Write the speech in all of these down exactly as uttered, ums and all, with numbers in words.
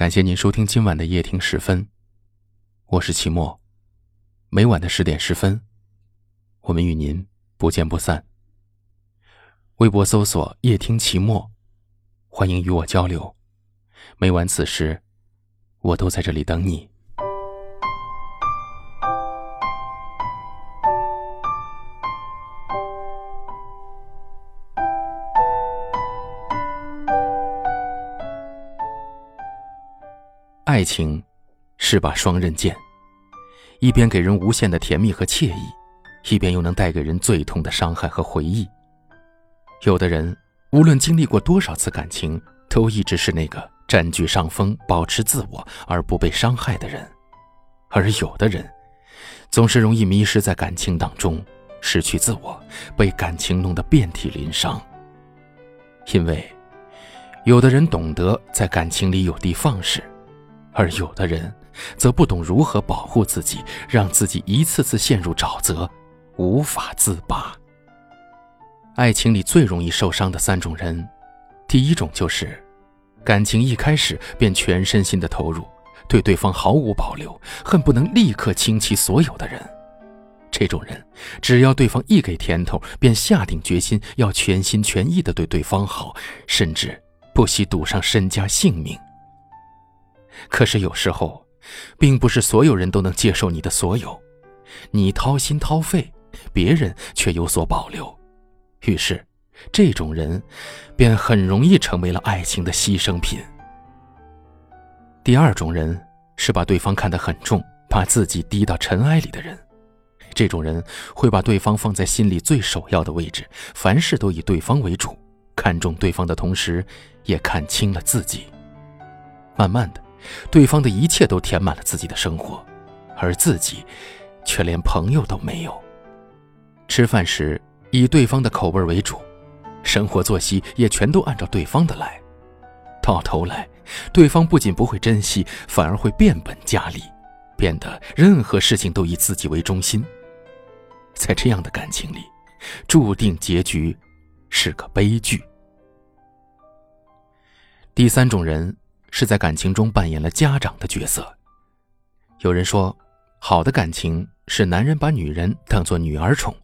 感谢您收听今晚的夜听十分，我是齐墨。每晚的十点十分，我们与您不见不散。微博搜索夜听齐墨，欢迎与我交流。每晚此时，我都在这里等你。爱情是把双刃剑，一边给人无限的甜蜜和惬意，一边又能带给人最痛的伤害和回忆。有的人无论经历过多少次感情，都一直是那个占据上风、保持自我而不被伤害的人，而有的人总是容易迷失在感情当中，失去自我，被感情弄得遍体鳞伤。因为有的人懂得在感情里有的放矢，而有的人则不懂如何保护自己，让自己一次次陷入沼泽，无法自拔。爱情里最容易受伤的三种人，第一种就是感情一开始便全身心的投入，对对方毫无保留，恨不能立刻倾其所有的人。这种人只要对方一给甜头，便下定决心要全心全意的对对方好，甚至不惜赌上身家性命。可是有时候并不是所有人都能接受你的所有，你掏心掏肺，别人却有所保留，于是这种人便很容易成为了爱情的牺牲品。第二种人是把对方看得很重，把自己低到尘埃里的人。这种人会把对方放在心里最首要的位置，凡事都以对方为主，看重对方的同时也看清了自己。慢慢的，对方的一切都填满了自己的生活，而自己却连朋友都没有。吃饭时以对方的口味为主，生活作息也全都按照对方的来。到头来，对方不仅不会珍惜，反而会变本加厉，变得任何事情都以自己为中心。在这样的感情里，注定结局是个悲剧。第三种人是在感情中扮演了家长的角色。有人说，好的感情是男人把女人当作女儿宠，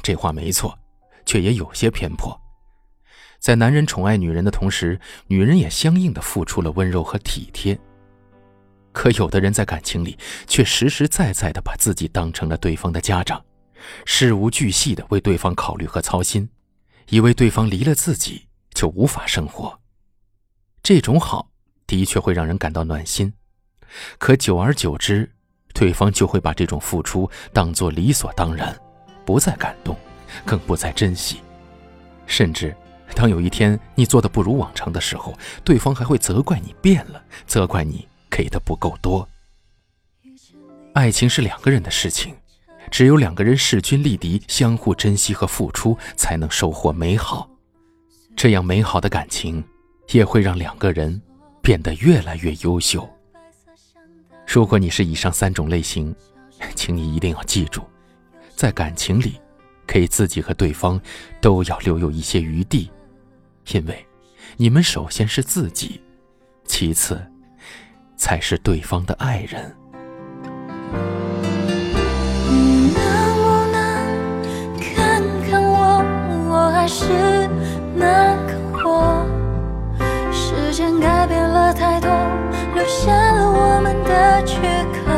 这话没错，却也有些偏颇。在男人宠爱女人的同时，女人也相应的付出了温柔和体贴。可有的人在感情里却实实在在的把自己当成了对方的家长，事无巨细的为对方考虑和操心，以为对方离了自己就无法生活。这种好的确会让人感到暖心，可久而久之，对方就会把这种付出当作理所当然，不再感动，更不再珍惜。甚至当有一天你做得不如往常的时候，对方还会责怪你变了，责怪你给的不够多。爱情是两个人的事情，只有两个人势均力敌，相互珍惜和付出，才能收获美好。这样美好的感情也会让两个人变得越来越优秀。如果你是以上三种类型，请你一定要记住，在感情里给自己和对方都要留有一些余地，因为你们首先是自己，其次才是对方的爱人。你能不能看看我，我还是那个我，时间改变了太多，留下了我们的缺口。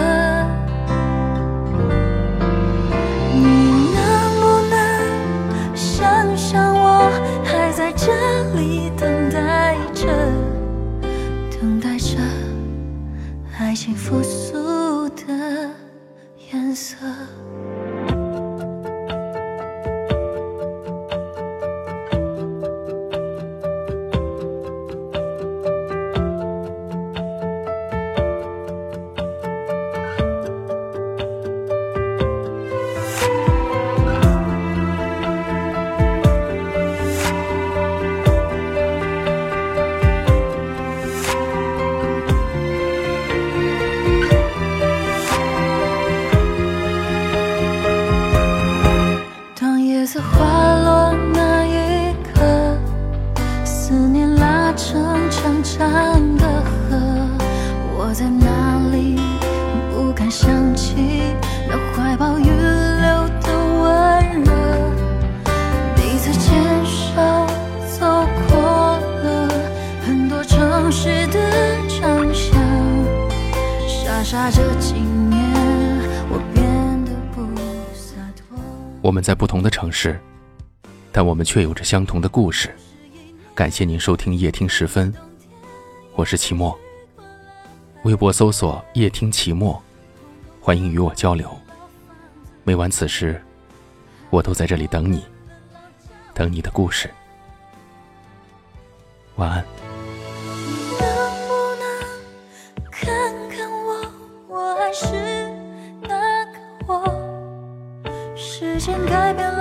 你能不能想想我还在这里等待着，等待着爱情复苏的颜色。傻这几年我变得不洒脱。我们在不同的城市，但我们却有着相同的故事。感谢您收听夜听十分，我是齐墨，微博搜索夜听齐墨，欢迎与我交流。每晚此时我都在这里等你，等你的故事。晚安。时间改变。